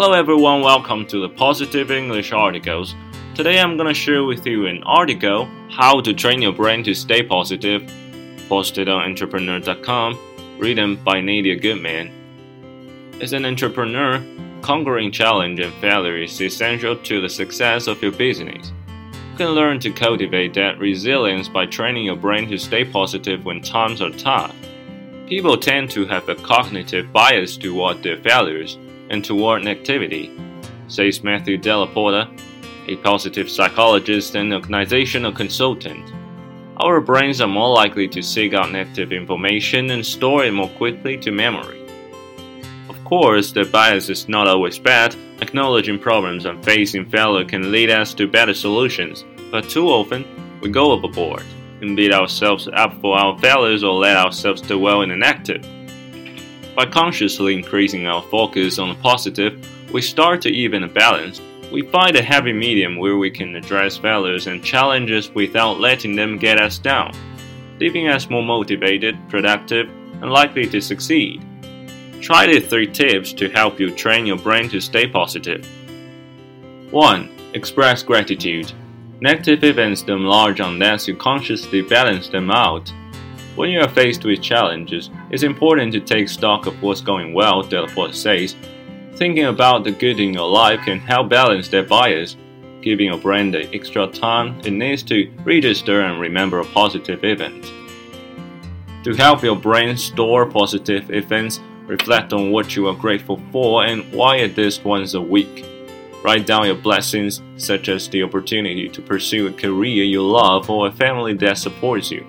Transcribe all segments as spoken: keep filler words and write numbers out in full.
Hello everyone, welcome to the Positive English Articles. Today I'm gonna share with you an article, How to Train Your Brain to Stay Positive, posted on entrepreneur dot com, written by Nadia Goodman. As an entrepreneur, conquering challenge and failure is essential to the success of your business. You can learn to cultivate that resilience by training your brain to stay positive when times are tough. People tend to have a cognitive bias toward their failures and toward negativity, says Matthew Della Porta, a positive psychologist and organizational consultant. Our brains are more likely to seek out negative information and store it more quickly to memory. Of course, the bias is not always bad. Acknowledging problems and facing failure can lead us to better solutions, but too often, we go overboard and beat ourselves up for our failures or let ourselves dwell in the negative. By consciously increasing our focus on the positive, we start to even a balance. We find a happy medium where we can address failures and challenges without letting them get us down, leaving us more motivated, productive, and likely to succeed. Try the three tips to help you train your brain to stay positive. one. Express gratitude. Negative events don't enlarge unless you consciously balance them out. When you are faced with challenges, it's important to take stock of what's going well, Della Porta says. Thinking about the good in your life can help balance that bias, giving your brain the extra time it needs to register and remember a positive event. To help your brain store positive events, reflect on what you are grateful for and why at least once a week. Write down your blessings, such as the opportunity to pursue a career you love or a family that supports you.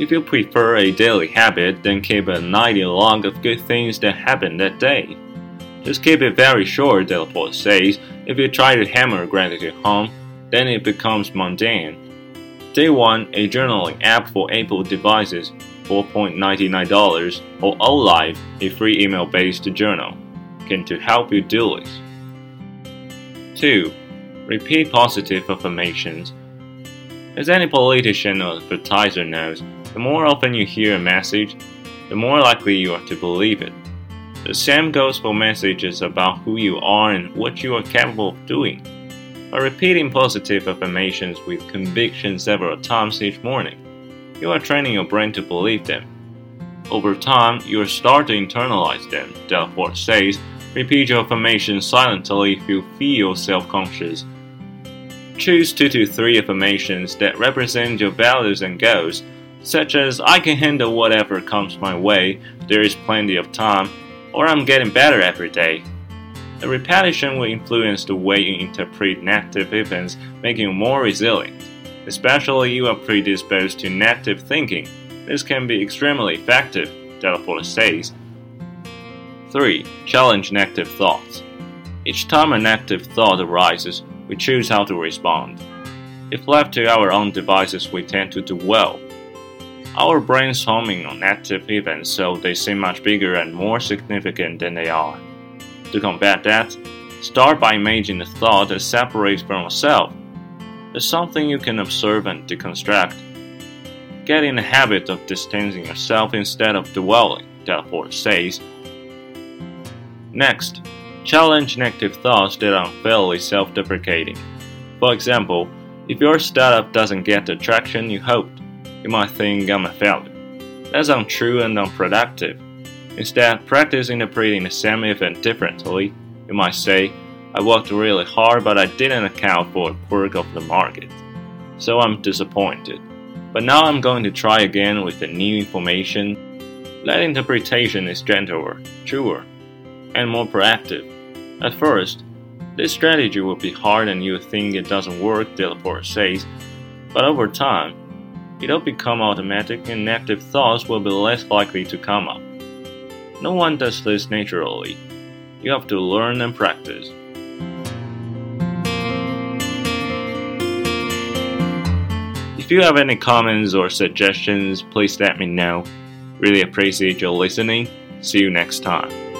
If you prefer a daily habit, then keep a nightly log of good things that happened that day. Just keep it very short, Della Porta says. If you try to hammer gratitude home, then it becomes mundane. Day one, a journaling app for Apple devices, four dollars and ninety-nine cents, or O-life, a free email-based journal, can to help you do this. two. Repeat positive affirmations. As any politician or advertiser knows, the more often you hear a message, the more likely you are to believe it. The same goes for messages about who you are and what you are capable of doing. By repeating positive affirmations with conviction several times each morning, you are training your brain to believe them. Over time, you will start to internalize them, Della Porta says. Repeat your affirmations silently if you feel self-conscious. Choose two to three affirmations that represent your values and goals, such as I can handle whatever comes my way, there is plenty of time, or I'm getting better every day. The repetition will influence the way you interpret negative events, making you more resilient. Especially if you are predisposed to negative thinking, this can be extremely effective, Della Porta says. three. Challenge negative thoughts. Each time a negative thought arises, we choose how to respond. If left to our own devices, we tend to dwell. Our brains home in on negative events, so they seem much bigger and more significant than they are. To combat that, start by imagining the thought as separate from yourself. It's something you can observe and deconstruct. Get in the habit of distancing yourself instead of dwelling, Della Porta says. Next, challenge negative thoughts that are unfairly self-deprecating. For example, if your startup doesn't get the traction you hoped, you might think I'm a failure. That's untrue and unproductive. Instead, practice interpreting the same event differently. You might say, I worked really hard but I didn't account for a quirk of the market, so I'm disappointed. But now I'm going to try again with the new information. That interpretation is gentler, truer, and more proactive. At first, this strategy will be hard and you think it doesn't work, Della Porta says, but over time, it'll become automatic and negative thoughts will be less likely to come up. No one does this naturally. You have to learn and practice. If you have any comments or suggestions, please let me know. Really appreciate your listening. See you next time.